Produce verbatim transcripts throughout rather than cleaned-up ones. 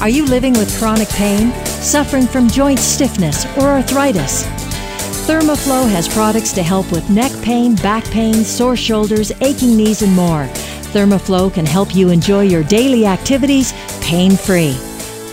Are you living with chronic pain, suffering from joint stiffness, or arthritis? Thermaflow has products to help with neck pain, back pain, sore shoulders, aching knees, and more. Thermaflow can help you enjoy your daily activities pain-free.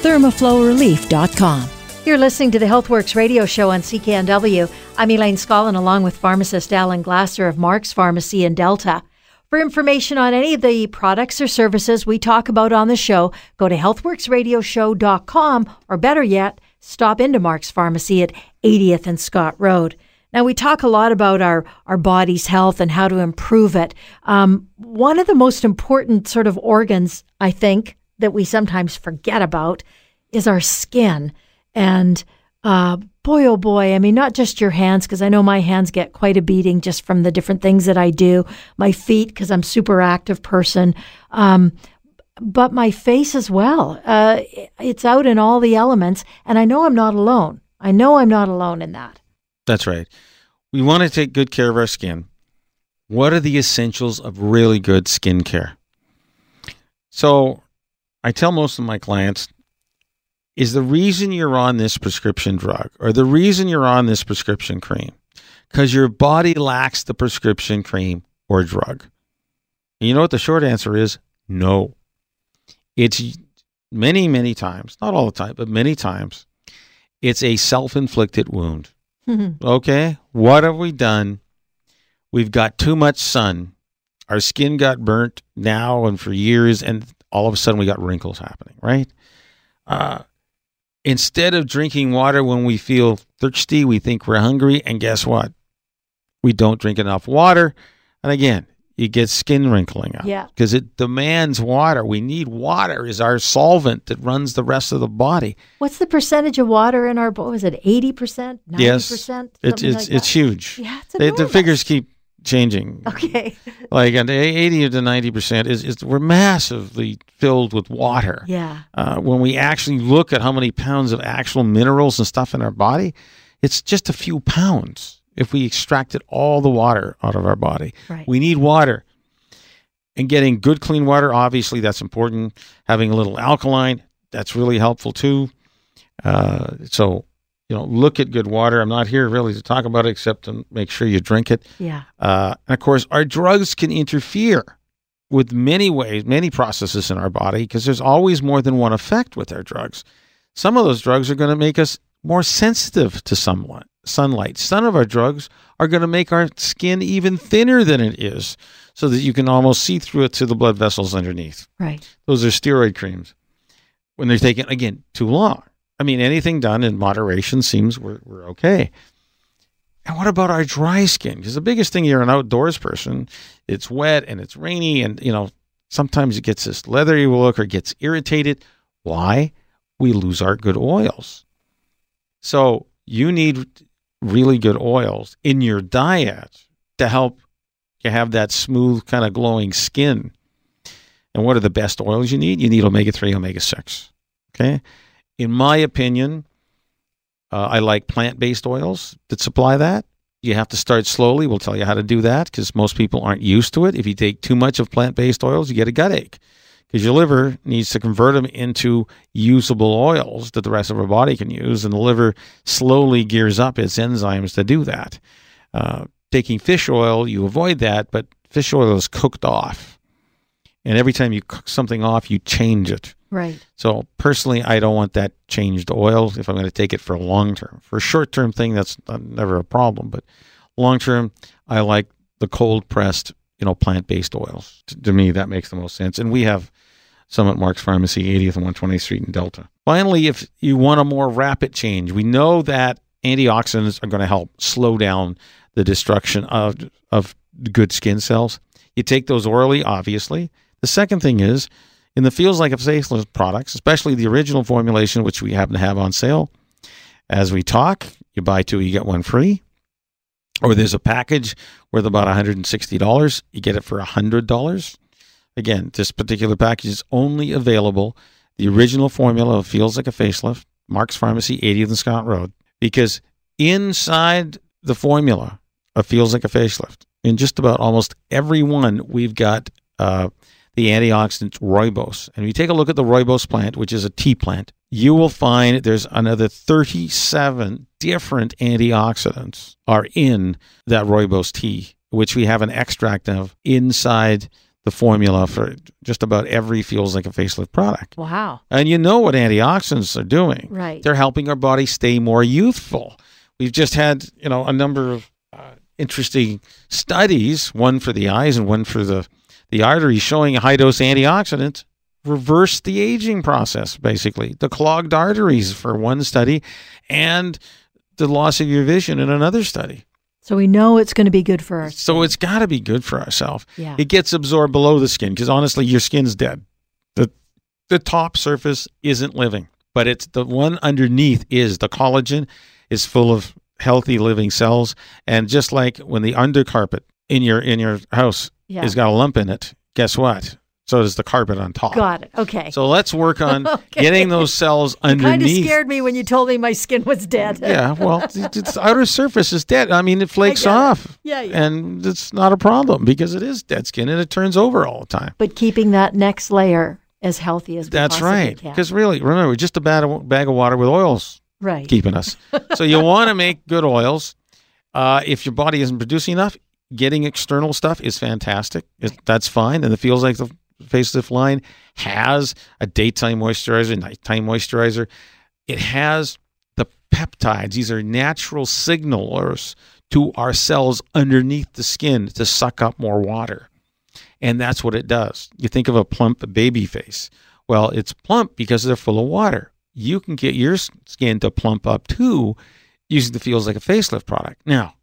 thermaflow relief dot com. You're listening to the HealthWorks Radio Show on C K N W. I'm Elaine Schallen, along with pharmacist Alan Glasser of Mark's Pharmacy in Delta. For information on any of the products or services we talk about on the show, go to health works radio show dot com, or better yet, stop into Mark's Pharmacy at eightieth and Scott Road. Now, we talk a lot about our, our body's health and how to improve it. Um, one of the most important sort of organs, I think, that we sometimes forget about is our skin. And uh, boy, oh boy, I mean, not just your hands, because I know my hands get quite a beating just from the different things that I do. My feet, because I'm a super active person, um, but my face as well. Uh, it's out in all the elements, and I know I'm not alone. I know I'm not alone in that. That's right. We want to take good care of our skin. What are the essentials of really good skin care? So I tell most of my clients, is the reason you're on this prescription drug or the reason you're on this prescription cream because your body lacks the prescription cream or drug? And you know what the short answer is? No. It's many, many times, not all the time, but many times, it's a self-inflicted wound. Mm-hmm. Okay, what have we done? We've got too much sun. Our skin got burnt now and for years, and all of a sudden we got wrinkles happening, right? Uh, Instead of drinking water when we feel thirsty, we think we're hungry, and guess what? We don't drink enough water, and again, you get skin wrinkling up. Yeah. Because it demands water. We need water is our solvent that runs the rest of the body. What's the percentage of water in our body? Was it eighty percent, ninety percent? Yes, it's, it's, like it's huge. Yeah, it's enormous. They, the figures keep changing. Okay. Like eighty to ninety percent is, is we're massively filled with water. Yeah. Uh, when we actually look at how many pounds of actual minerals and stuff in our body, it's just a few pounds if we extracted all the water out of our body. Right. We need water. And getting good clean water, obviously that's important. Having a little alkaline, that's really helpful too. Uh, so You know, look at good water. I'm not here really to talk about it except to make sure you drink it. Yeah. Uh, and, of course, our drugs can interfere with many ways, many processes in our body because there's always more than one effect with our drugs. Some of those drugs are going to make us more sensitive to sunlight. Sunlight. Some of our drugs are going to make our skin even thinner than it is so that you can almost see through it to the blood vessels underneath. Right. Those are steroid creams. When they're taken, again, too long. I mean, anything done in moderation seems we're we're okay. And what about our dry skin? Because the biggest thing, you're an outdoors person, it's wet and it's rainy and, you know, sometimes it gets this leathery look or gets irritated. Why? We lose our good oils. So you need really good oils in your diet to help you have that smooth kind of glowing skin. And what are the best oils you need? You need omega three, omega six, okay? In my opinion, uh, I like plant-based oils that supply that. You have to start slowly. We'll tell you how to do that because most people aren't used to it. If you take too much of plant-based oils, you get a gut ache because your liver needs to convert them into usable oils that the rest of our body can use, and the liver slowly gears up its enzymes to do that. Uh, taking fish oil, you avoid that, but fish oil is cooked off. And every time you cook something off, you change it. Right. So personally, I don't want that changed oil if I'm going to take it for long term. For a short term thing, that's never a problem. But long term, I like the cold pressed, you know, plant based oils. To me, that makes the most sense. And we have some at Mark's Pharmacy, eightieth and one twentieth Street in Delta. Finally, if you want a more rapid change, we know that antioxidants are going to help slow down the destruction of of good skin cells. You take those orally, obviously. The second thing is, in the Feels Like a Facelift products, especially the original formulation, which we happen to have on sale, as we talk. You buy two, you get one free. Or there's a package worth about one hundred sixty dollars. You get it for one hundred dollars. Again, this particular package is only available, the original formula of Feels Like a Facelift, Mark's Pharmacy, eightieth and Scott Road, because inside the formula of Feels Like a Facelift, in just about almost every one, we've got uh, the antioxidant rooibos. And if you take a look at the rooibos plant, which is a tea plant, you will find there's another thirty-seven different antioxidants are in that rooibos tea, which we have an extract of inside the formula for just about every Feels Like a Facelift product. Wow. And you know what antioxidants are doing. Right. They're helping our body stay more youthful. We've just had, you know, a number of uh, interesting studies, one for the eyes and one for the, the arteries, showing high-dose antioxidants reverse the aging process, basically. The clogged arteries for one study and the loss of your vision in another study. So we know it's going to be good for us. So it's got to be good for ourselves. Yeah. It gets absorbed below the skin because, honestly, your skin's dead. The the top surface isn't living, but it's the one underneath is the collagen is full of healthy living cells. And just like when the undercarpet in your in your house yeah. has got a lump in it, guess what? So does the carpet on top. Got it. Okay. So let's work on okay. getting those cells underneath. Kind of scared me when you told me my skin was dead. Yeah, well, its outer surface is dead. I mean, it flakes off. Yeah, yeah. And it's not a problem because it is dead skin and it turns over all the time. But keeping that next layer as healthy as we That's possibly right. can. Because really, remember, just a bag of water with oils right. keeping us. So you want to make good oils. Uh, if your body isn't producing enough, getting external stuff is fantastic. It, right. That's fine. And it feels like the Facelift line has a daytime moisturizer, nighttime moisturizer. It has the peptides. These are natural signalers to our cells underneath the skin to suck up more water. And that's what it does. You think of a plump baby face. Well, it's plump because they're full of water. You can get your skin to plump up too using the Feels Like a Facelift product. Now,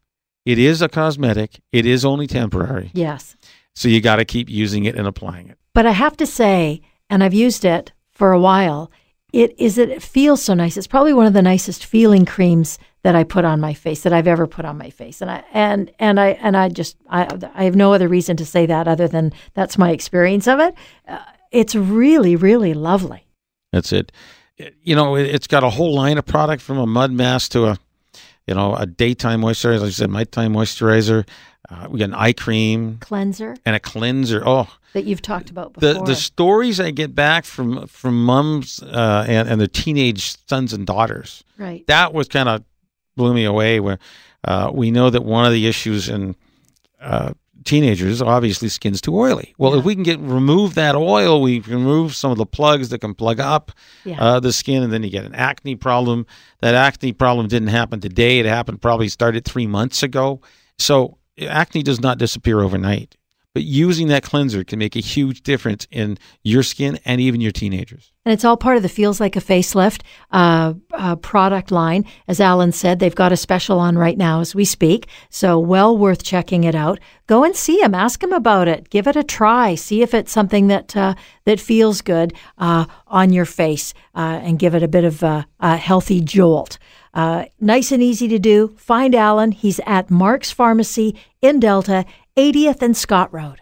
it is a cosmetic. It is only temporary. Yes. So you got to keep using it and applying it. But I have to say, and I've used it for a while, it is it feels so nice. It's probably one of the nicest feeling creams that I put on my face that I've ever put on my face. And I and and I and I just I I have no other reason to say that other than that's my experience of it. Uh, it's really really lovely. That's it. it. You know, it's got a whole line of product from a mud mask to a you know a daytime moisturizer. Like I said, nighttime moisturizer. Uh, we got an eye cream. Cleanser. And a cleanser. Oh. That you've talked about before. The, the stories I get back from, from moms uh, and, and their teenage sons and daughters. Right. That was kind of blew me away. Where uh, we know that one of the issues in uh, teenagers, obviously, skin's too oily. Well, yeah. if we can get remove that oil, we remove some of the plugs that can plug up yeah. uh, the skin, and then you get an acne problem. That acne problem didn't happen today. It happened probably started three months ago. So acne does not disappear overnight, but using that cleanser can make a huge difference in your skin and even your teenagers. And it's all part of the Feels Like a Facelift uh, uh, product line. As Alan said, they've got a special on right now as we speak, so well worth checking it out. Go and see him. Ask him about it. Give it a try. See if it's something that uh, that feels good uh, on your face uh, and give it a bit of a, a healthy jolt. Uh, nice and easy to do. Find Alan. He's at Mark's Pharmacy in Delta, eightieth and Scott Road.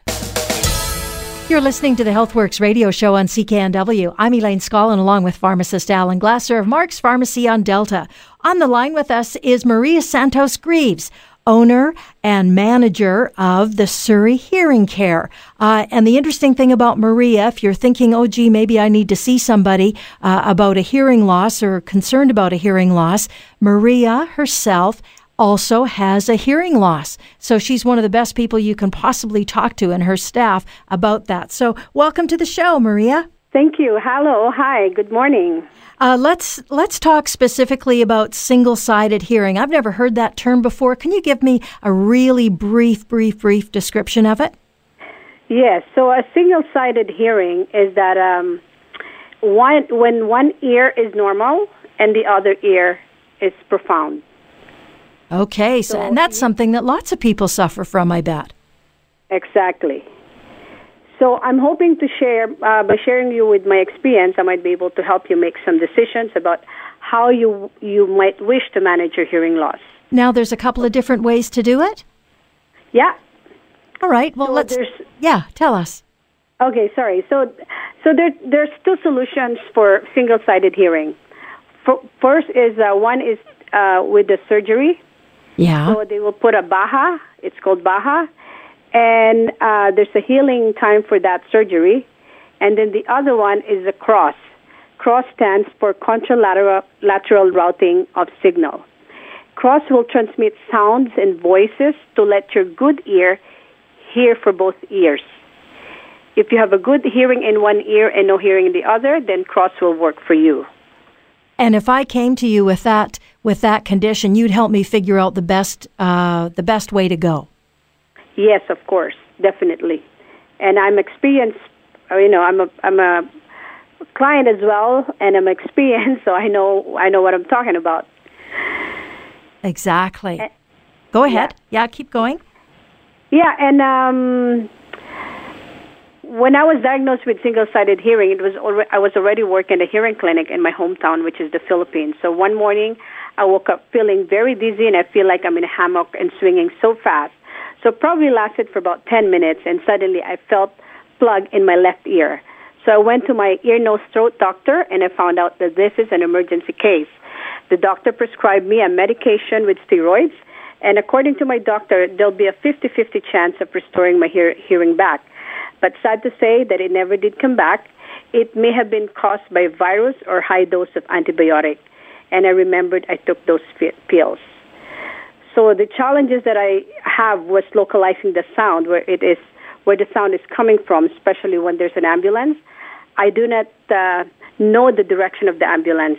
You're listening to the HealthWorks Radio Show on C K N W. I'm Elaine Schallen, along with pharmacist Alan Glasser of Mark's Pharmacy on Delta. On the line with us is Maria Santos Greaves, owner and manager of the Surrey Hearing Care. Uh, and the interesting thing about Maria, if you're thinking, oh, gee, maybe I need to see somebody uh, about a hearing loss or concerned about a hearing loss, Maria herself also has a hearing loss. So she's one of the best people you can possibly talk to and her staff about that. So welcome to the show, Maria. Thank you. Hello. Hi. Good morning. Uh, let's let's talk specifically about single-sided hearing. I've never heard that term before. Can you give me a really brief, brief, brief description of it? Yes. So a single-sided hearing is that um, one when one ear is normal and the other ear is profound. Okay. So, so and that's something that lots of people suffer from, I bet. Exactly. So I'm hoping to share, uh, by sharing you with my experience, I might be able to help you make some decisions about how you you might wish to manage your hearing loss. Now, there's a couple of different ways to do it? Yeah. All right. Well, so let's... Yeah, tell us. Okay, sorry. So so there there's two solutions for single-sided hearing. For, first is, uh, one is uh, with the surgery. Yeah. So they will put a baha. It's called baha. And uh, there's a healing time for that surgery. And then the other one is the CROSS. CROSS stands for Contralateral lateral Routing of Signal. CROSS will transmit sounds and voices to let your good ear hear for both ears. If you have a good hearing in one ear and no hearing in the other, then CROSS will work for you. And if I came to you with that with that condition, you'd help me figure out the best uh, the best way to go. Yes, of course, definitely. And I'm experienced. You know, I'm a I'm a client as well, and I'm experienced, so I know I know what I'm talking about. Exactly. And, go ahead. Yeah. yeah, keep going. Yeah, and um, when I was diagnosed with single-sided hearing, it was alre- I was already working at a hearing clinic in my hometown, which is the Philippines. So one morning, I woke up feeling very dizzy, and I feel like I'm in a hammock and swinging so fast. So probably lasted for about ten minutes, and suddenly I felt plug in my left ear. So I went to my ear, nose, throat doctor, and I found out that this is an emergency case. The doctor prescribed me a medication with steroids, and according to my doctor, there'll be a fifty-fifty chance of restoring my hear- hearing back. But sad to say that it never did come back. It may have been caused by virus or high dose of antibiotic, and I remembered I took those f- pills. So the challenges that I have was localizing the sound, where it is, where the sound is coming from, especially when there's an ambulance. I do not uh, know the direction of the ambulance,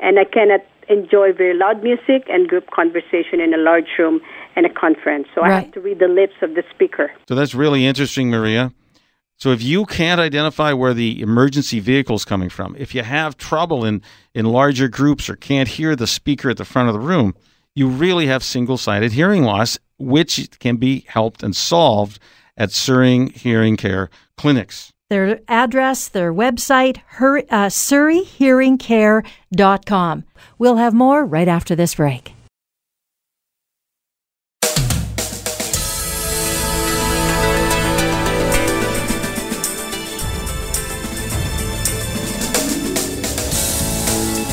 and I cannot enjoy very loud music and group conversation in a large room and a conference. So right. I have to read the lips of the speaker. So that's really interesting, Maria. So if you can't identify where the emergency vehicle is coming from, if you have trouble in, in larger groups or can't hear the speaker at the front of the room, you really have single-sided hearing loss, which can be helped and solved at Surrey Hearing Care clinics. Their address, their website, her, uh, surrey hearing care dot com. We'll have more right after this break.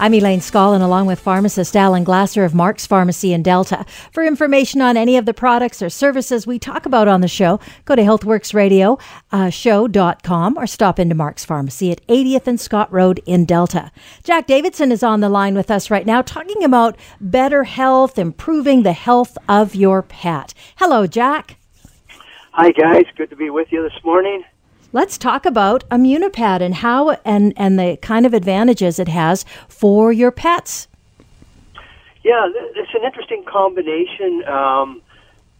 I'm Elaine Schallen, along with pharmacist Alan Glasser of Mark's Pharmacy in Delta. For information on any of the products or services we talk about on the show, go to health works radio show dot com or stop into Mark's Pharmacy at eightieth and Scott Road in Delta. Jack Davidson is on the line with us right now talking about better health, improving the health of your pet. Hello, Jack. Hi, guys. Good to be with you this morning. Let's talk about Immunopet and how and, and the kind of advantages it has for your pets. Yeah, it's an interesting combination. Um,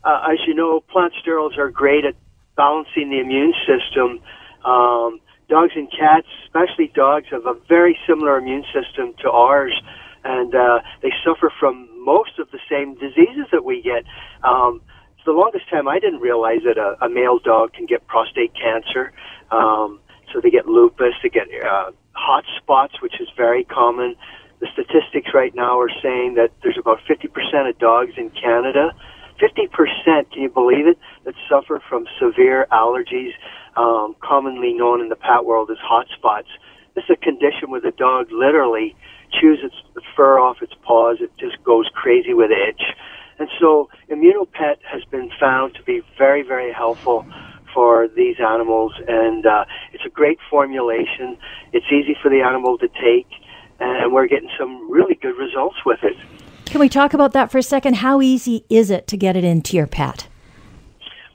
uh, as you know, plant sterols are great at balancing the immune system. Um, dogs and cats, especially dogs, have a very similar immune system to ours, and uh, they suffer from most of the same diseases that we get. Um, The longest time I didn't realize that a, a male dog can get prostate cancer. Um, so they get lupus, they get uh, hot spots, which is very common. The statistics right now are saying that there's about fifty percent of dogs in Canada, fifty percent, can you believe it, that suffer from severe allergies, um, commonly known in the pet world as hot spots. This is a condition where the dog literally chews its the fur off its paws. It just goes crazy with itch. And so Immunopet has been found to be very, very helpful for these animals, and uh, it's a great formulation. It's easy for the animal to take, and we're getting some really good results with it. Can we talk about that for a second? How easy is it to get it into your pet?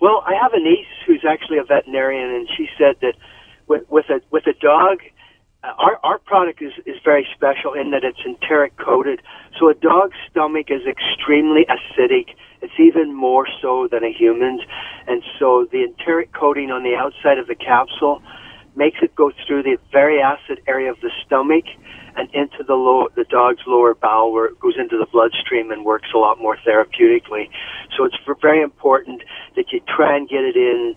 Well, I have a niece who's actually a veterinarian, and she said that with, with a with a dog, Our, our product is, is very special in that it's enteric-coated, so a dog's stomach is extremely acidic. It's even more so than a human's, and so the enteric coating on the outside of the capsule makes it go through the very acid area of the stomach and into the, low, the dog's lower bowel, where it goes into the bloodstream and works a lot more therapeutically. So it's very important that you try and get it in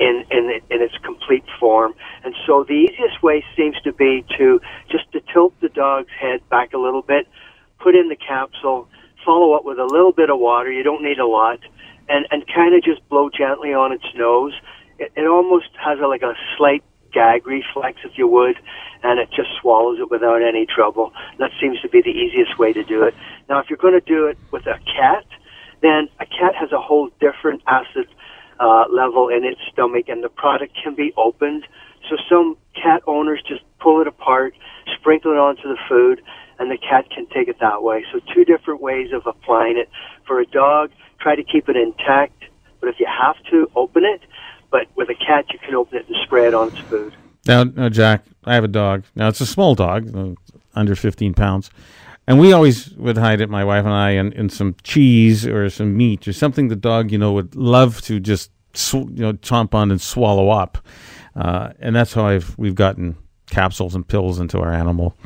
in in, it, in its complete form. And so the easiest way seems to be to just to tilt the dog's head back a little bit, put in the capsule, follow up with a little bit of water. You don't need a lot, and and kind of just blow gently on its nose. It, it almost has a, like a slight gag reflex, if you would, and it just swallows it without any trouble. That seems to be the easiest way to do it. Now, if you're going to do it with a cat, then a cat has a whole different acid uh, level in its stomach, and the product can be opened. So some cat owners just pull it apart, sprinkle it onto the food, and the cat can take it that way. So two different ways of applying it. For a dog, try to keep it intact, but if you have to, open it. But with a cat, you can open it and spray it on its food. Now, now Jack, I have a dog. Now, it's a small dog, under fifteen pounds. And we always would hide it, my wife and I, in, in some cheese or some meat or something the dog, you know, would love to just, you know, chomp on and swallow up. Uh, and that's how I've we've gotten capsules and pills into our animal.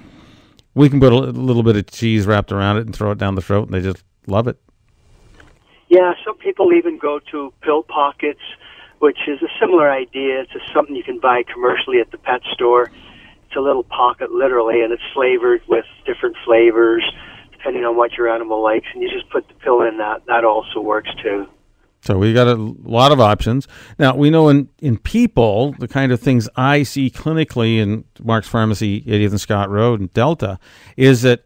We can put a little bit of cheese wrapped around it and throw it down the throat, and they just love it. Yeah, some people even go to pill pockets, which is a similar idea. It's just something you can buy commercially at the pet store. It's a little pocket, literally, and it's flavored with different flavors, depending on what your animal likes, and you just put the pill in that. That also works, too. So we got a lot of options. Now, we know in, in people, the kind of things I see clinically in Mark's Pharmacy, eightieth and Scott Road and Delta, is that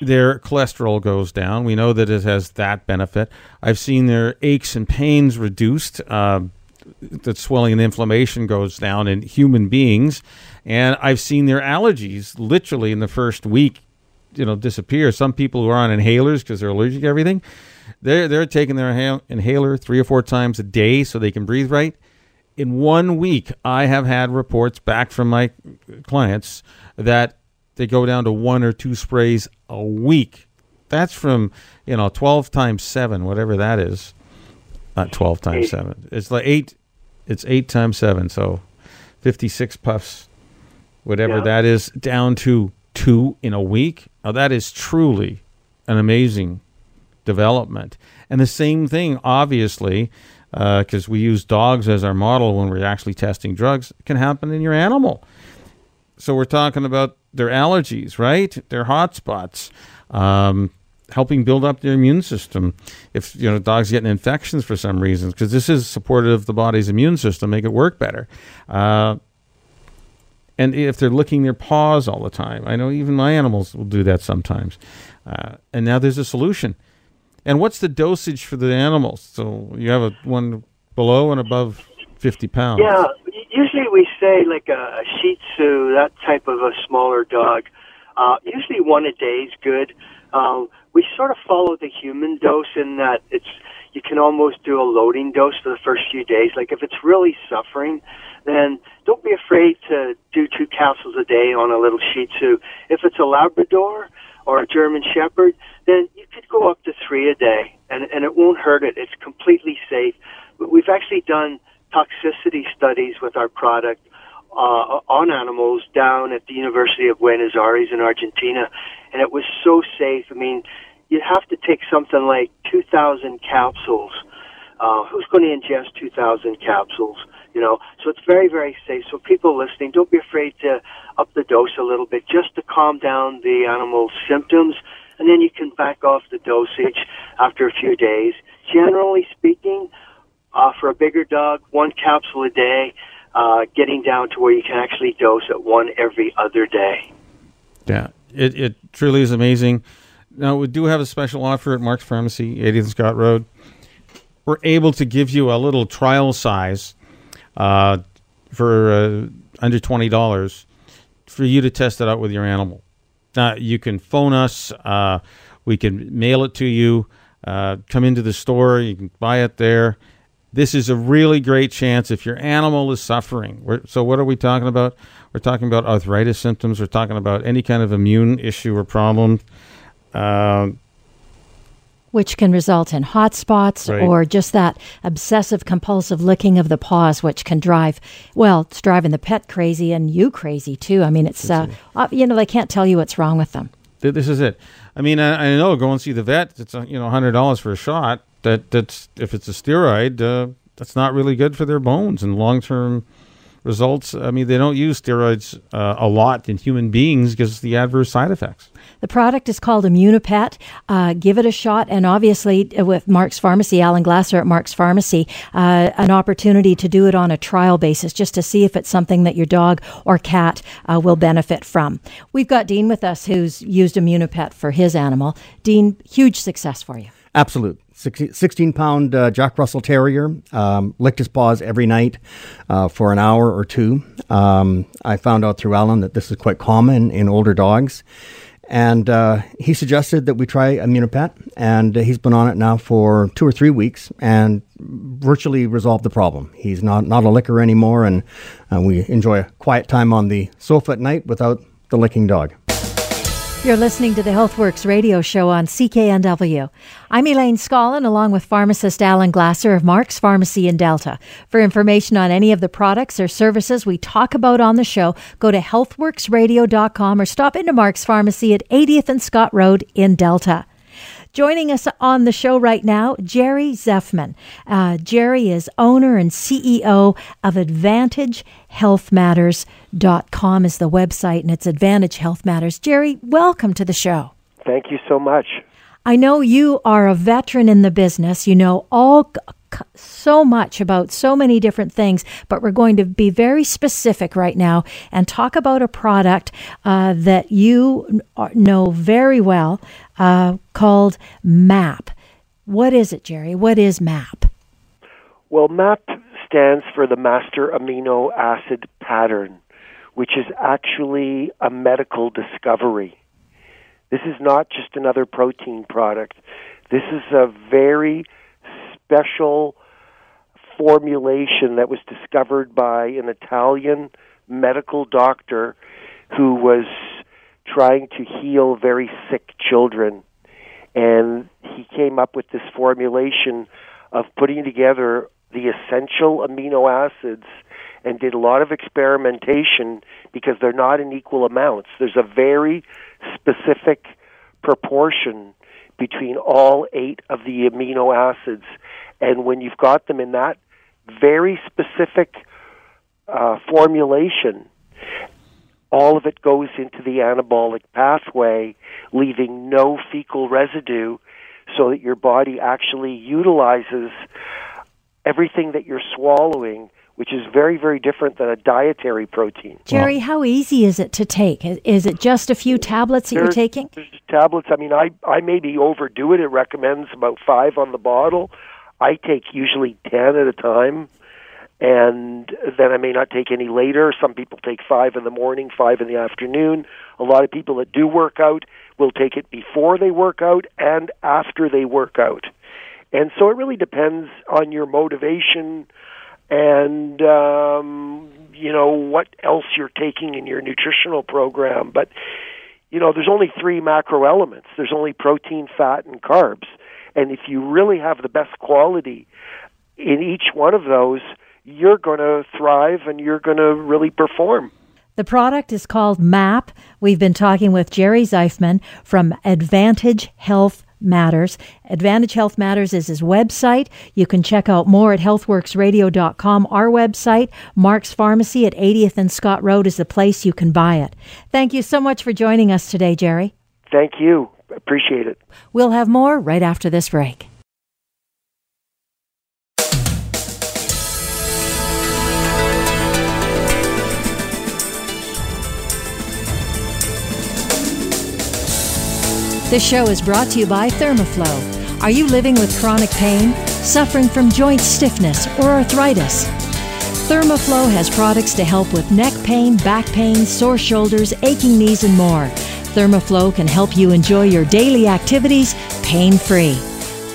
their cholesterol goes down. We know that it has that benefit. I've seen their aches and pains reduced. Uh, the swelling and inflammation goes down in human beings. And I've seen their allergies literally in the first week, you know, disappear. Some people who are on inhalers because they're allergic to everything, They're, they're taking their inhaler three or four times a day so they can breathe right. In one week, I have had reports back from my clients that they go down to one or two sprays a week. That's from, you know, twelve times seven, whatever that is. Not twelve times seven. It's like eight. It's eight times seven, so fifty-six puffs, whatever yeah. that is, down to two in a week. Now, that is truly an amazing development. And the same thing, obviously, because uh, we use dogs as our model when we're actually testing drugs, can happen in your animal. So we're talking about their allergies, right? Their hot spots, um, helping build up their immune system. If, you know, dogs getting infections for some reason, because this is supportive of the body's immune system, make it work better. Uh, and if they're licking their paws all the time, I know even my animals will do that sometimes. Uh, and now there's a solution. And what's the dosage for the animals? So you have a one below and above fifty pounds. Yeah, usually we say like a Shih Tzu, that type of a smaller dog. Uh, usually one a day is good. Um, we sort of follow the human dose in that it's you can almost do a loading dose for the first few days. Like if it's really suffering, then don't be afraid to do two capsules a day on a little Shih Tzu. If it's a Labrador or a German Shepherd, then you could go up to three a day, and, and it won't hurt it. It's completely safe. We've actually done toxicity studies with our product uh, on animals down at the University of Buenos Aires in Argentina, and it was so safe. I mean, you'd have to take something like two thousand capsules. Uh, who's going to ingest two thousand capsules? You know, so it's very, very safe. So people listening, don't be afraid to up the dose a little bit just to calm down the animal's symptoms, and then you can back off the dosage after a few days. Generally speaking, uh, for a bigger dog, one capsule a day, uh, getting down to where you can actually dose at one every other day. Yeah, it, it truly is amazing. Now, we do have a special offer at Mark's Pharmacy, eightieth and Scott Road. We're able to give you a little trial size Uh, for uh, under twenty dollars for you to test it out with your animal. Now, you can phone us. Uh, we can mail it to you. Uh, come into the store. You can buy it there. This is a really great chance if your animal is suffering. We're, so what are we talking about? We're talking about arthritis symptoms. We're talking about any kind of immune issue or problem. Um, Which can result in hot spots, right, or just that obsessive compulsive licking of the paws, which can drive, well, it's driving the pet crazy and you crazy too. I mean, it's, uh, you know, they can't tell you what's wrong with them. This is it. I mean, I, I know, go and see the vet. It's, you know, one hundred dollars for a shot. That that's if it's a steroid, uh, that's not really good for their bones and long-term results. I mean, they don't use steroids uh, a lot in human beings because of the adverse side effects. The product is called Immunopet. Uh, give it a shot. And obviously with Mark's Pharmacy, Alan Glasser at Mark's Pharmacy, uh, an opportunity to do it on a trial basis just to see if it's something that your dog or cat uh, will benefit from. We've got Dean with us who's used Immunopet for his animal. Dean, huge success for you. Absolute. sixteen-pound uh, Jack Russell Terrier, um, licked his paws every night uh, for an hour or two. Um, I found out through Alan that this is quite common in older dogs. And uh, he suggested that we try Immunopet, and he's been on it now for two or three weeks and virtually resolved the problem. He's not, not a licker anymore, and uh, we enjoy a quiet time on the sofa at night without the licking dog. You're listening to the HealthWorks Radio Show on C K N W. I'm Elaine Schallen, along with pharmacist Alan Glasser of Mark's Pharmacy in Delta. For information on any of the products or services we talk about on the show, go to health works radio dot com or stop into Mark's Pharmacy at eightieth and Scott Road in Delta. Joining us on the show right now, Jerry Zeifman. Uh, Jerry is owner and C E O of Advantage Health Matters dot com is the website, and it's Advantage Health Matters. Jerry, welcome to the show. Thank you so much. I know you are a veteran in the business. You know all so much about so many different things, but we're going to be very specific right now and talk about a product uh, that you know very well uh, called M A P. What is it, Jerry? What is M A P? Well, M A P stands for the Master Amino Acid Pattern, which is actually a medical discovery. This is not just another protein product. This is a very special formulation that was discovered by an Italian medical doctor who was trying to heal very sick children. And he came up with this formulation of putting together the essential amino acids and did a lot of experimentation because they're not in equal amounts. There's a very specific proportion between all eight of the amino acids. And when you've got them in that very specific uh, formulation, all of it goes into the anabolic pathway, leaving no fecal residue so that your body actually utilizes everything that you're swallowing, which is very, very different than a dietary protein. Jerry, wow. How easy is it to take? Is it just a few tablets that there's, you're taking? There's tablets. I mean, I, I maybe overdo it. It recommends about five on the bottle. I take usually ten at a time, and then I may not take any later. Some people take five in the morning, five in the afternoon. A lot of people that do work out will take it before they work out and after they work out. And so it really depends on your motivation and, um, you know, what else you're taking in your nutritional program. But, you know, there's only three macro elements. There's only protein, fat, and carbs. And if you really have the best quality in each one of those, you're going to thrive and you're going to really perform. The product is called M A P. We've been talking with Jerry Zeifman from Advantage Health Matters. Advantage Health Matters is his website. You can check out more at health works radio dot com. Our website, Mark's Pharmacy at eightieth and Scott Road, is the place you can buy it. Thank you so much for joining us today, Jerry. Thank you. Appreciate it. We'll have more right after this break. This show is brought to you by Thermaflow. Are you living with chronic pain, suffering from joint stiffness, or arthritis? Thermaflow has products to help with neck pain, back pain, sore shoulders, aching knees, and more. Thermaflow can help you enjoy your daily activities pain-free.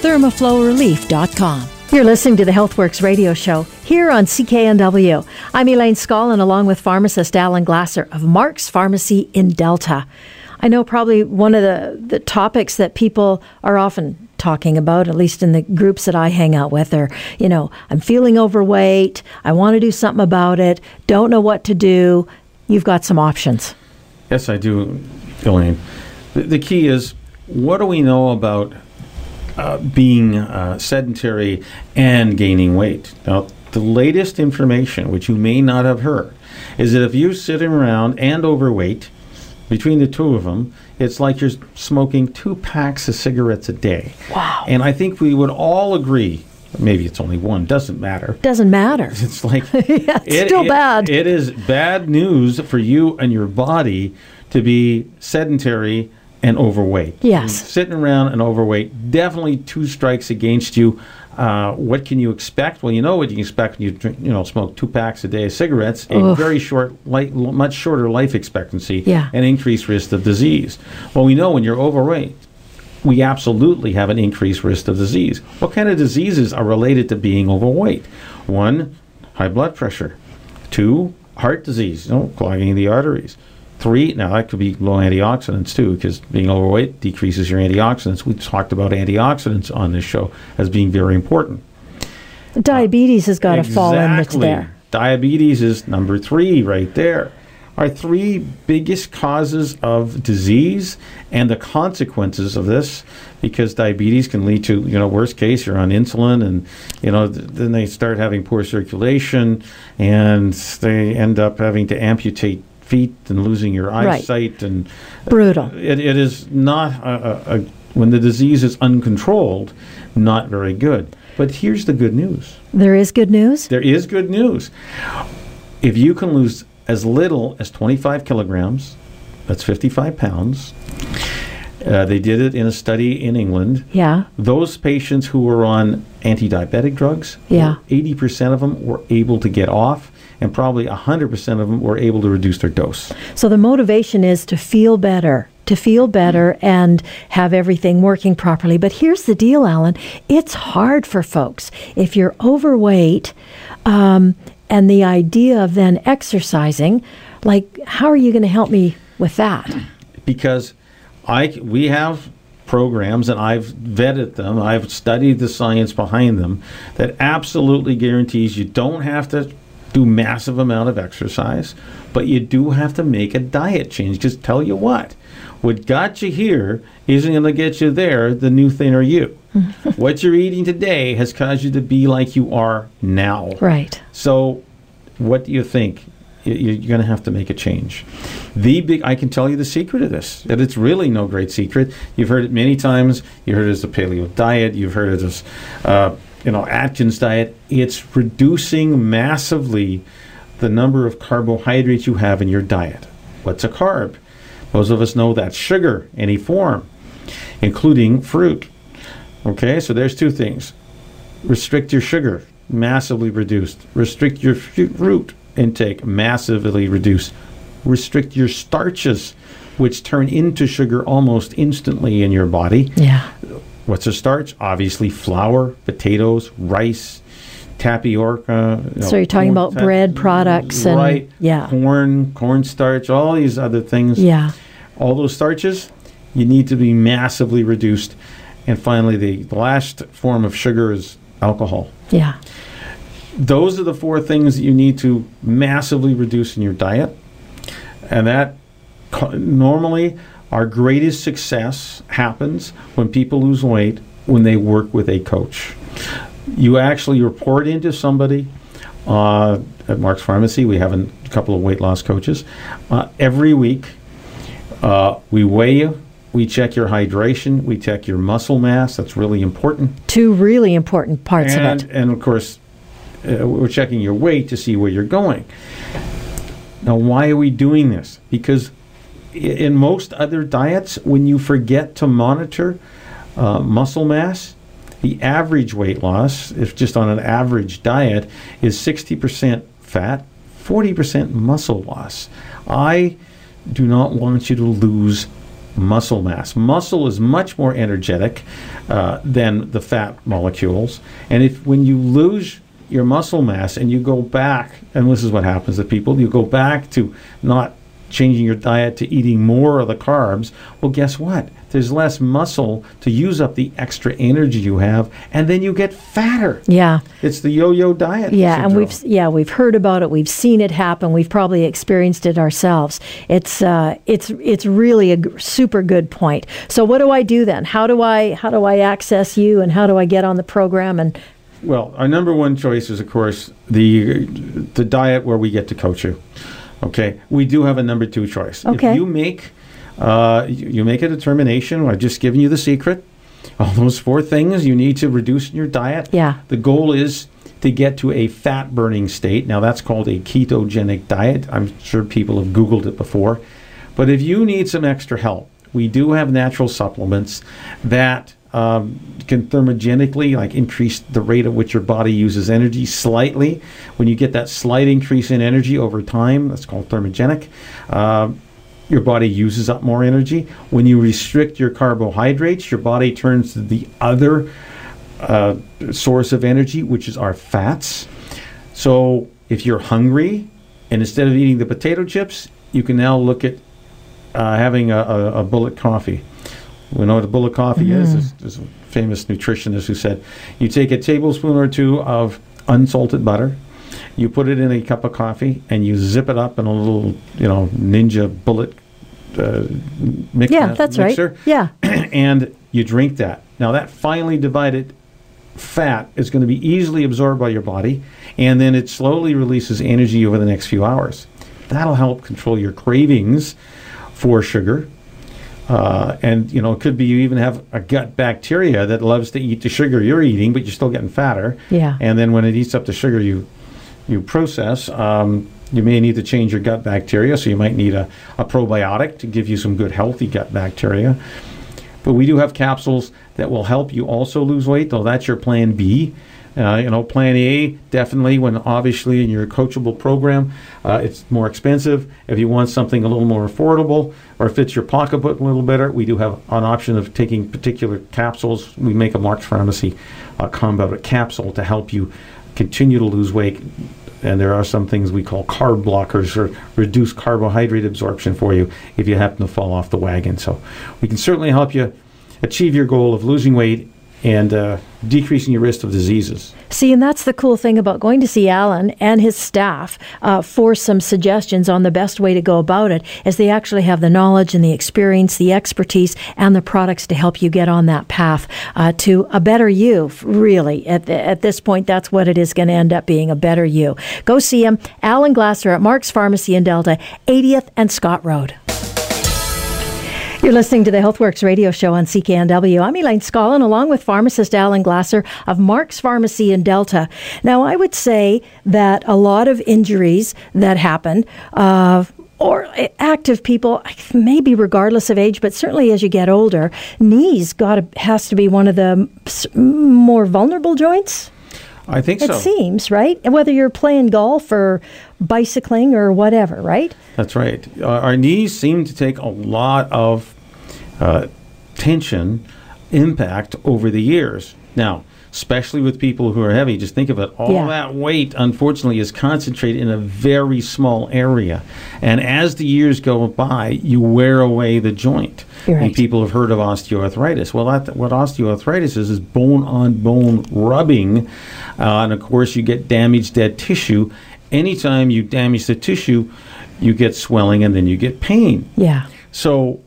thermaflow relief dot com You're listening to the HealthWorks Radio Show here on C K N W. I'm Elaine Schallen, along with pharmacist Alan Glasser of Mark's Pharmacy in Delta. I know probably one of the, the topics that people are often talking about, at least in the groups that I hang out with, are, you know, I'm feeling overweight, I want to do something about it, don't know what to do. You've got some options. Yes, I do, Elaine. The, the key is, what do we know about uh, being uh, sedentary and gaining weight? Now, the latest information, which you may not have heard, is that if you sit around and overweight, between the two of them, it's like you're smoking two packs of cigarettes a day. Wow. And I think we would all agree, maybe it's only one, doesn't matter. Doesn't matter. It's like... yeah, it's it, still it, bad. It is bad news for you and your body to be sedentary and overweight. Yes. And sitting around and overweight, definitely two strikes against you. Uh, what can you expect? Well, you know what you can expect when you drink, you know, smoke two packs a day of cigarettes. A Oof. very short, light, much shorter life expectancy, yeah. and increased risk of disease. Well, we know when you're overweight, we absolutely have an increased risk of disease. What kind of diseases are related to being overweight? One, high blood pressure. Two, heart disease, you know, clogging the arteries. Three, now that could be low antioxidants too, because being overweight decreases your antioxidants. We've talked about antioxidants on this show as being very important. Diabetes uh, has got exactly. to fall in there. Diabetes is number three right there. Our three biggest causes of disease and the consequences of this, because diabetes can lead to, you know, worst case, you're on insulin, and, you know, th- then they start having poor circulation, and they end up having to amputate feet and losing your eyesight, right. and brutal. It, it is not a, a, a, when the disease is uncontrolled, not very good. But here's the good news. There is good news? There is good news. If you can lose as little as twenty-five kilograms, that's fifty-five pounds. Uh, they did it in a study in England. Yeah. Those patients who were on anti-diabetic drugs, yeah. eighty percent of them were able to get off. And probably one hundred percent of them were able to reduce their dose. So the motivation is to feel better, to feel better and have everything working properly. But here's the deal, Alan. It's hard for folks. If you're overweight um, and the idea of then exercising, like, how are you going to help me with that? Because I, we have programs, and I've vetted them, I've studied the science behind them, that absolutely guarantees you don't have to do massive amount of exercise, but you do have to make a diet change. Just tell you what, what got you here isn't going to get you there, the new thinner you. What you're eating today has caused you to be like you are now. Right. So what do you think? You're going to have to make a change. The big, I can tell you the secret of this, that it's really no great secret. You've heard it many times. You heard it as the paleo diet. You've heard it as... Uh, you know, Atkins diet. It's reducing massively the number of carbohydrates you have in your diet. What's a carb? Most of us know that's sugar, any form, including fruit. Okay, so there's two things. Restrict your sugar, massively reduced. Restrict your fruit intake, massively reduced. Restrict your starches, which turn into sugar almost instantly in your body. Yeah. What's a starch? Obviously, flour, potatoes, rice, tapioca. You know, so you're talking about ta- bread products, right, and yeah, corn, cornstarch, all these other things. Yeah, all those starches you need to be massively reduced. And finally, the, the last form of sugar is alcohol. Yeah, those are the four things that you need to massively reduce in your diet, and that normally. Our greatest success happens when people lose weight when they work with a coach. You actually report into somebody uh, at Mark's Pharmacy. We have a couple of weight loss coaches. Uh, every week, uh, we weigh you. We check your hydration. We check your muscle mass. That's really important. Two really important parts and, of it. And, of course, uh, we're checking your weight to see where you're going. Now, why are we doing this? Because in most other diets, when you forget to monitor uh, muscle mass, the average weight loss, if just on an average diet, is sixty percent fat, forty percent muscle loss. I do not want you to lose muscle mass. Muscle is much more energetic uh, than the fat molecules, and if when you lose your muscle mass and you go back, and this is what happens to people, you go back to not changing your diet to eating more of the carbs, well, guess what? There's less muscle to use up the extra energy you have, and then you get fatter. Yeah. It's the yo-yo diet. Yeah, syndrome. and we've yeah, we've heard about it, we've seen it happen, we've probably experienced it ourselves. It's uh it's it's really a g- super good point. So what do I do then? How do I how do I access you, and how do I get on the program? And well, our number one choice is, of course, the the diet where we get to coach you. Okay, we do have a number two choice. Okay. If you make uh, you make a determination, I've just given you the secret, all those four things you need to reduce in your diet. Yeah. The goal is to get to a fat-burning state. Now, that's called a ketogenic diet. I'm sure people have Googled it before. But if you need some extra help, we do have natural supplements that Um, can thermogenically, like, increase the rate at which your body uses energy slightly. When you get that slight increase in energy over time, that's called thermogenic, uh, your body uses up more energy. When you restrict your carbohydrates, your body turns to the other uh, source of energy, which is our fats. So if you're hungry, and instead of eating the potato chips, you can now look at uh, having a, a, a bullet coffee. We know what a bowl of coffee mm. is. There's, there's a famous nutritionist who said, you take a tablespoon or two of unsalted butter, you put it in a cup of coffee, and you zip it up in a little, you know, ninja bullet uh, mix- yeah, that's mixer. Right. Yeah. And you drink that. Now, that finely divided fat is going to be easily absorbed by your body, and then it slowly releases energy over the next few hours. That'll help control your cravings for sugar. Uh, and, you know, it could be you even have a gut bacteria that loves to eat the sugar you're eating, but you're still getting fatter. Yeah. And then when it eats up the sugar you you process, um, you may need to change your gut bacteria, so you might need a, a probiotic to give you some good, healthy gut bacteria. But we do have capsules that will help you also lose weight, though that's your plan B. Uh, you know, plan A, definitely, when obviously in your coachable program, uh, it's more expensive. If you want something a little more affordable, or fits your pocketbook a little better, we do have an option of taking particular capsules. We make a Mark's Pharmacy uh, combo capsule to help you continue to lose weight. And there are some things we call carb blockers, or reduce carbohydrate absorption for you if you happen to fall off the wagon. So we can certainly help you achieve your goal of losing weight and uh, decreasing your risk of diseases. See, and that's the cool thing about going to see Alan and his staff uh, for some suggestions on the best way to go about it, is they actually have the knowledge and the experience, the expertise, and the products to help you get on that path uh, to a better you, really. At, the, at this point, that's what it is going to end up being, a better you. Go see him, Alan Glasser, at Mark's Pharmacy in Delta, eightieth and Scott Road. You're listening to the HealthWorks Radio Show on C K N W. I'm Elaine Schallen, along with pharmacist Alan Glasser of Mark's Pharmacy in Delta. Now, I would say that a lot of injuries that happen, uh, or active people, maybe regardless of age, but certainly as you get older, knees got to, has to be one of the more vulnerable joints. I think so. It seems, right? Whether you're playing golf or bicycling or whatever, right? That's right. Uh, our knees seem to take a lot of uh, tension impact over the years. Now, especially with people who are heavy, just think of it. All yeah. that weight, unfortunately, is concentrated in a very small area. And as the years go by, you wear away the joint. Right. And people have heard of osteoarthritis. Well, that, what osteoarthritis is, is bone-on-bone rubbing. Uh, and, of course, you get damaged dead tissue. Anytime you damage the tissue, you get swelling and then you get pain. Yeah. So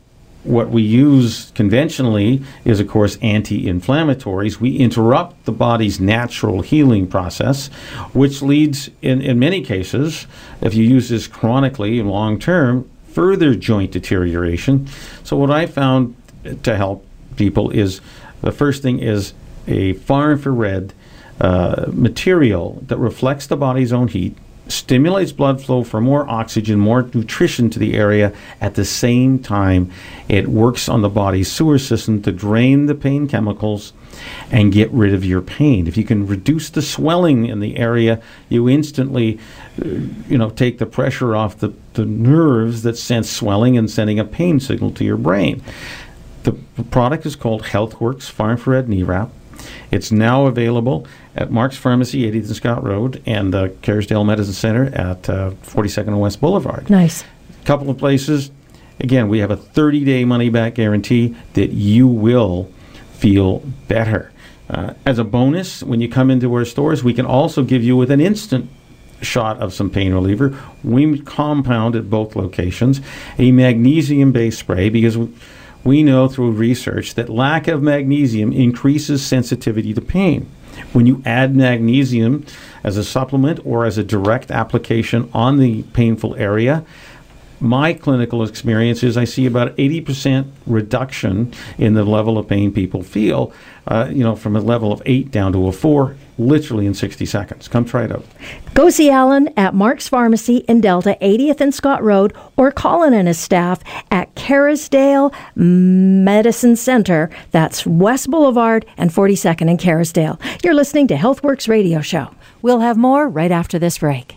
what we use conventionally is, of course, anti-inflammatories. We interrupt the body's natural healing process, which leads, in, in many cases, if you use this chronically and long-term, further joint deterioration. So what I found to help people is, the first thing is a far infrared uh, material that reflects the body's own heat. stimulates blood flow for more oxygen, more nutrition to the area. At the same time, it works on the body's sewer system to drain the pain chemicals and get rid of your pain. If you can reduce the swelling in the area, you instantly you know take the pressure off the, the nerves that sense swelling and sending a pain signal to your brain. The product is called HealthWorks Far Infrared Knee Wrap. It's now available at Mark's Pharmacy, eighteenth and Scott Road, and uh, Kerrisdale Medicine Centre at uh, forty-second and West Boulevard. Nice. A couple of places. Again, we have a thirty-day money-back guarantee that you will feel better. Uh, as a bonus, when you come into our stores, we can also give you with an instant shot of some pain reliever. We compound at both locations a magnesium-based spray because we, We know through research that lack of magnesium increases sensitivity to pain. When you add magnesium as a supplement or as a direct application on the painful area, my clinical experience is I see about eighty percent reduction in the level of pain people feel, uh, you know, from a level of eight down to a four, literally in sixty seconds. Come try it out. Go see Alan at Mark's Pharmacy in Delta, eightieth and Scott Road, or Colin and his staff at Kerrisdale Medicine Centre. That's West Boulevard and forty-second in Kerrisdale. You're listening to HealthWorks Radio Show. We'll have more right after this break.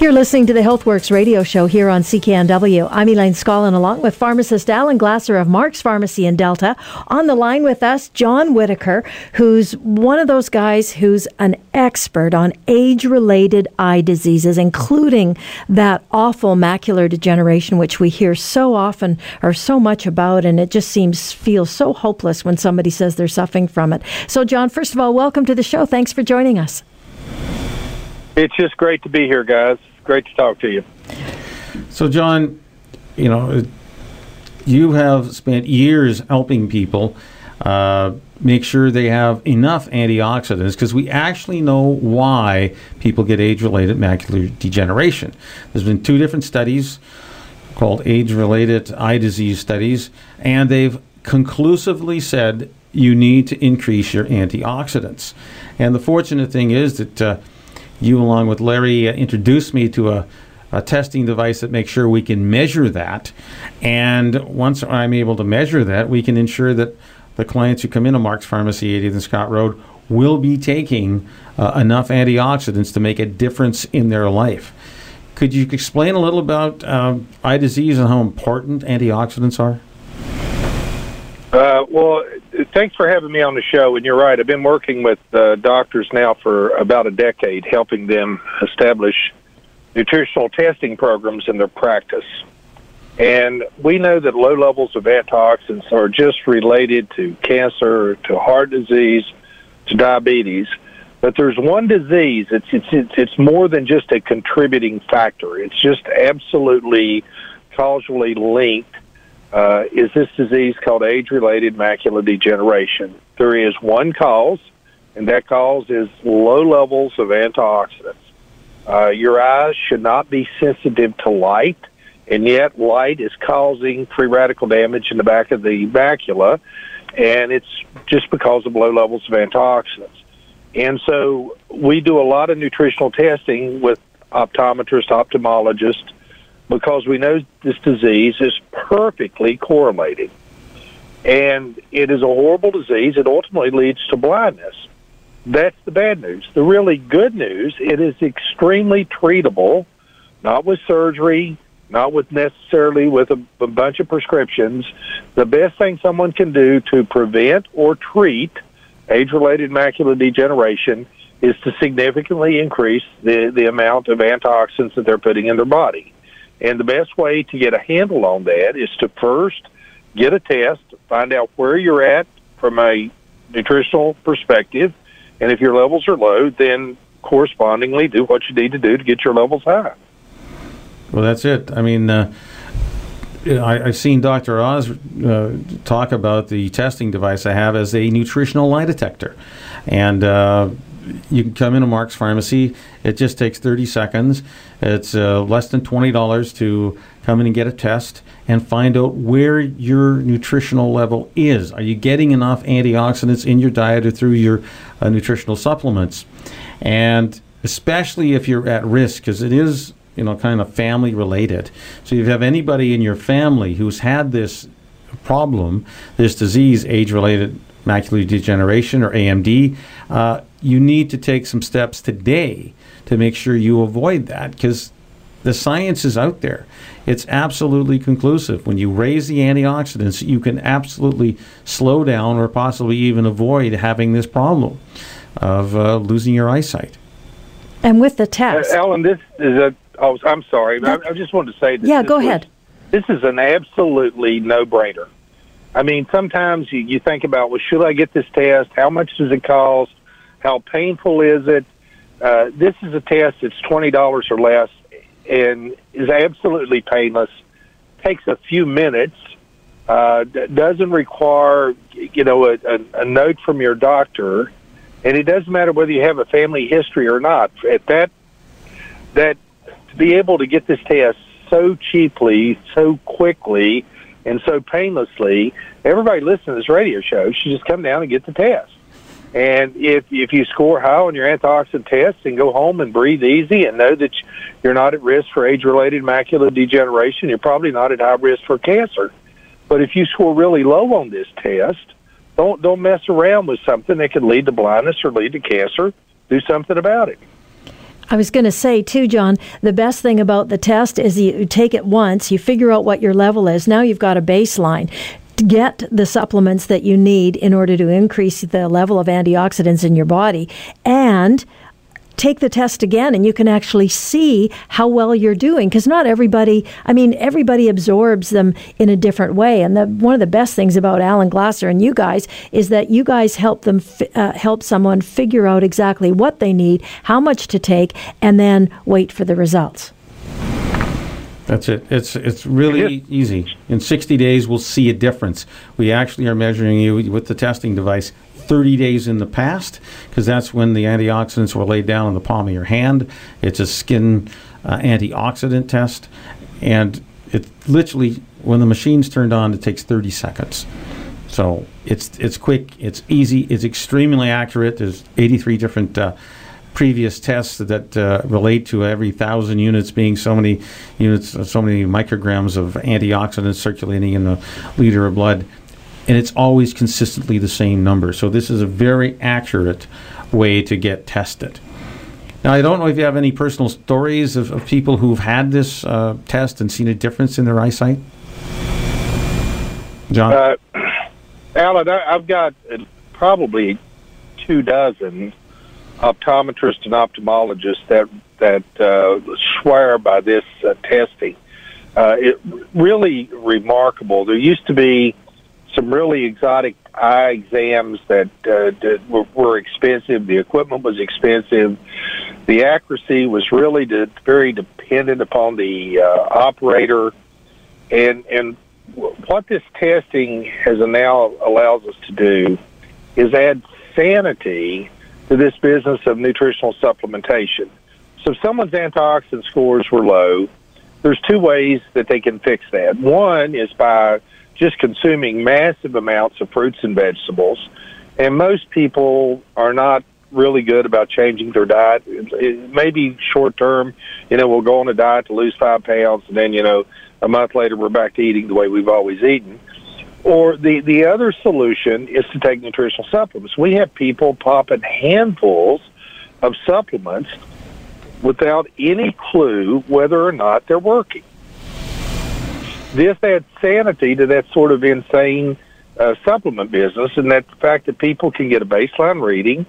You're listening to the HealthWorks Radio Show here on C K N W. I'm Elaine Schallen, along with pharmacist Alan Glasser of Mark's Pharmacy in Delta. On the line with us, John Whitaker, who's one of those guys who's an expert on age-related eye diseases, including that awful macular degeneration, which we hear so often or so much about, and it just seems feels so hopeless when somebody says they're suffering from it. So, John, first of all, welcome to the show. Thanks for joining us. It's just great to be here, guys. Great to talk to you. So, John, you know, you have spent years helping people uh, make sure they have enough antioxidants, because we actually know why people get age-related macular degeneration. There's been two different studies called age-related eye disease studies, and they've conclusively said you need to increase your antioxidants. And the fortunate thing is that uh, you, along with Larry, uh, introduced me to a, a testing device that makes sure we can measure that. And once I'm able to measure that, we can ensure that the clients who come into Mark's Pharmacy, eightieth and Scott Road, will be taking uh, enough antioxidants to make a difference in their life. Could you explain a little about uh, eye disease and how important antioxidants are? Uh, well, thanks for having me on the show, and you're right. I've been working with uh, doctors now for about a decade, helping them establish nutritional testing programs in their practice. And we know that low levels of antioxidants are just related to cancer, to heart disease, to diabetes. But there's one disease, it's, it's, it's, it's more than just a contributing factor. It's just absolutely causally linked. Uh, is this disease called age-related macular degeneration. There is one cause, and that cause is low levels of antioxidants. Uh, your eyes should not be sensitive to light, and yet light is causing free radical damage in the back of the macula, and it's just because of low levels of antioxidants. And so we do a lot of nutritional testing with optometrists, ophthalmologists, because we know this disease is perfectly correlated. And it is a horrible disease. It ultimately leads to blindness. That's the bad news. The really good news, it is extremely treatable, not with surgery, not with necessarily with a, a bunch of prescriptions. The best thing someone can do to prevent or treat age-related macular degeneration is to significantly increase the, the amount of antioxidants that they're putting in their body. And the best way to get a handle on that is to first get a test, find out where you're at from a nutritional perspective. And if your levels are low, then correspondingly do what you need to do to get your levels high. Well, that's it. I mean, uh, I, I've seen Doctor Oz uh, talk about the testing device I have as a nutritional lie detector. And uh, you can come into Mark's Pharmacy. It just takes thirty seconds. It's uh, less than twenty dollars to come in and get a test and find out where your nutritional level is. Are you getting enough antioxidants in your diet or through your uh, nutritional supplements? And especially if you're at risk, because it is, you know, kind of family related. So if you have anybody in your family who's had this problem, this disease, age-related macular degeneration or A M D, uh, you need to take some steps today to make sure you avoid that, because the science is out there. It's absolutely conclusive. When you raise the antioxidants, you can absolutely slow down or possibly even avoid having this problem of uh, losing your eyesight. And with the test, uh, Alan, this is a. Oh, I'm sorry. I, I just wanted to say this. Yeah, go this ahead. Was, this is an absolutely no-brainer. I mean, sometimes you, you think about, well, should I get this test? How much does it cost? How painful is it? Uh, this is a test that's twenty dollars or less and is absolutely painless, takes a few minutes, uh, d- doesn't require, you know, a, a, a note from your doctor, and it doesn't matter whether you have a family history or not. At that, that to be able to get this test so cheaply, so quickly, and so painlessly, everybody listening to this radio show should just come down and get the test. And if if you score high on your antioxidant tests and go home and breathe easy and know that you're not at risk for age-related macular degeneration, you're probably not at high risk for cancer. But if you score really low on this test, don't don't mess around with something that could lead to blindness or lead to cancer. Do something about it. I was going to say, too, John, the best thing about the test is you take it once, you figure out what your level is. Now you've got a baseline. Get the supplements that you need in order to increase the level of antioxidants in your body, and take the test again, and you can actually see how well you're doing, because not everybody, I mean, everybody absorbs them in a different way. And the, one of the best things about Alan Glasser and you guys is that you guys help them, fi- uh, help someone figure out exactly what they need, how much to take, and then wait for the results. That's it. It's it's really yeah. easy. In sixty days, we'll see a difference. We actually are measuring you with the testing device thirty days in the past, because that's when the antioxidants were laid down in the palm of your hand. It's a skin uh, antioxidant test, and it literally, when the machine's turned on, it takes thirty seconds. So it's it's quick, it's easy, it's extremely accurate. There's eighty-three different uh, previous tests that uh, relate to every thousand units being so many units, so many micrograms of antioxidants circulating in a liter of blood. And it's always consistently the same number. So this is a very accurate way to get tested. Now, I don't know if you have any personal stories of, of people who've had this uh, test and seen a difference in their eyesight. John? Uh, Alan, I, I've got probably two dozen optometrists and ophthalmologists that, that uh, swear by this uh, testing. Uh, it really remarkable. There used to be some really exotic eye exams that, uh, that were, were expensive. The equipment was expensive. The accuracy was really de- very dependent upon the uh, operator. And and what this testing has now allows us to do is add sanity to this business of nutritional supplementation. So if someone's antioxidant scores were low, there's two ways that they can fix that. One is by just consuming massive amounts of fruits and vegetables. And most people are not really good about changing their diet. It, it may be short-term, you know, we'll go on a diet to lose five pounds, and then, you know, a month later we're back to eating the way we've always eaten. Or the, the other solution is to take nutritional supplements. We have people popping handfuls of supplements without any clue whether or not they're working. This adds sanity to that sort of insane uh, supplement business, and that the fact that people can get a baseline reading,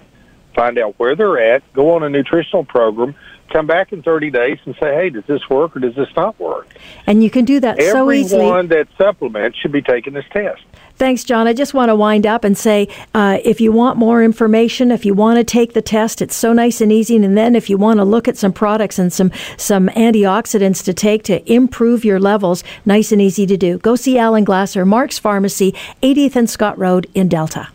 find out where they're at, go on a nutritional program, come back in thirty days and say, hey, does this work or does this not work? And you can do that Everyone so easily. Everyone that supplements should be taking this test. Thanks, John. I just want to wind up and say, uh, if you want more information, if you want to take the test, it's so nice and easy. And then if you want to look at some products and some, some antioxidants to take to improve your levels, nice and easy to do. Go see Alan Glasser, Mark's Pharmacy, eightieth and Scott Road in Delta.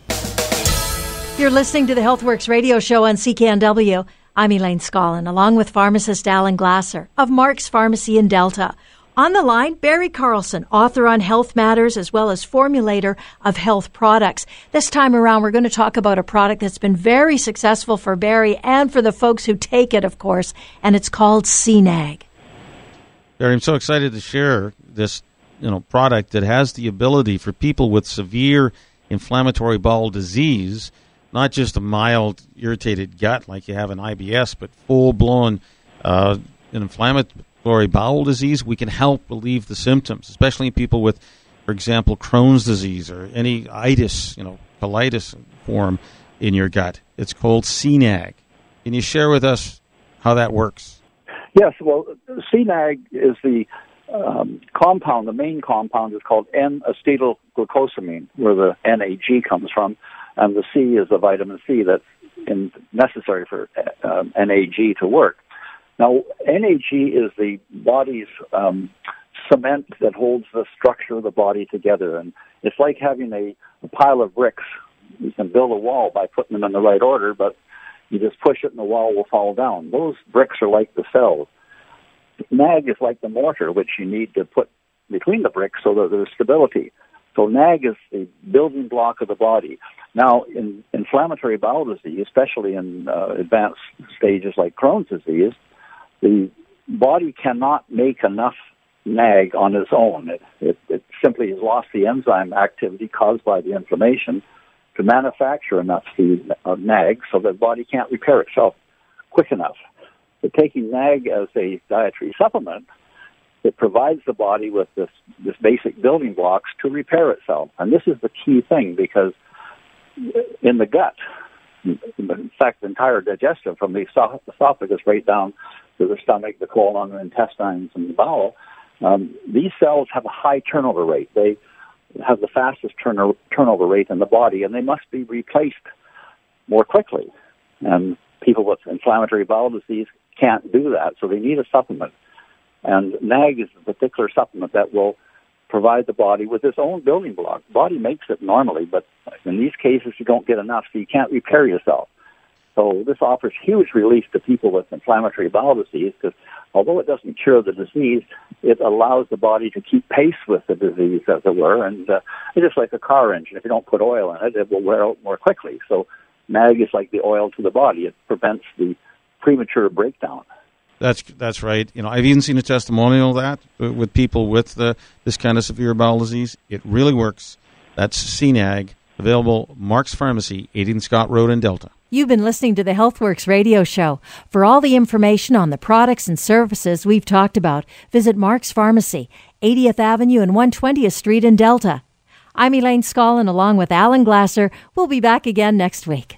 You're listening to the HealthWorks Radio Show on C K N W. I'm Elaine Schallen, along with pharmacist Alan Glasser of Mark's Pharmacy in Delta. On the line, Barry Carlson, author on Health Matters as well as formulator of health products. This time around, we're going to talk about a product that's been very successful for Barry and for the folks who take it, of course, and it's called C NAG. Barry, I'm so excited to share this, you know, product that has the ability for people with severe inflammatory bowel disease, not just a mild irritated gut like you have in I B S, but full-blown uh, inflammatory bowel disease. We can help relieve the symptoms, especially in people with, for example, Crohn's disease or any itis, you know, colitis form in your gut. It's called C NAG. Can you share with us how that works? Yes, well, C NAG is the um, compound, the main compound is called N-acetyl glucosamine, where the N A G comes from. And the C is the vitamin C that's in, necessary for um, N A G to work. Now, N A G is the body's um, cement that holds the structure of the body together. And it's like having a, a pile of bricks. You can build a wall by putting them in the right order, but you just push it and the wall will fall down. Those bricks are like the cells. N A G is like the mortar, which you need to put between the bricks so that there's stability. So N A G is the building block of the body. Now, in inflammatory bowel disease, especially in uh, advanced stages like Crohn's disease, the body cannot make enough N A G on its own. It, it, it simply has lost the enzyme activity caused by the inflammation to manufacture enough N A G so that the body can't repair itself quick enough. But taking N A G as a dietary supplement, it provides the body with this, this basic building blocks to repair itself. And this is the key thing, because in the gut, in fact, the entire digestion from the esophagus right down to the stomach, the colon, the intestines, and the bowel, um, these cells have a high turnover rate. They have the fastest turno- turnover rate in the body, and they must be replaced more quickly. And people with inflammatory bowel disease can't do that, so they need a supplement. And N A G is a particular supplement that will provide the body with its own building block. The body makes it normally, but in these cases, you don't get enough, so you can't repair yourself. So this offers huge relief to people with inflammatory bowel disease, because although it doesn't cure the disease, it allows the body to keep pace with the disease, as it were. And uh, it's just like a car engine. If you don't put oil in it, it will wear out more quickly. So N A G is like the oil to the body. It prevents the premature breakdown. That's that's right. You know, I've even seen a testimonial of that with people with the, this kind of severe bowel disease. It really works. That's C NAG, available Mark's Pharmacy, eighteen Scott Road in Delta. You've been listening to the HealthWorks Radio Show. For all the information on the products and services we've talked about, visit Mark's Pharmacy, eightieth Avenue and one hundred twentieth Street in Delta. I'm Elaine Schallen, along with Alan Glasser. We'll be back again next week.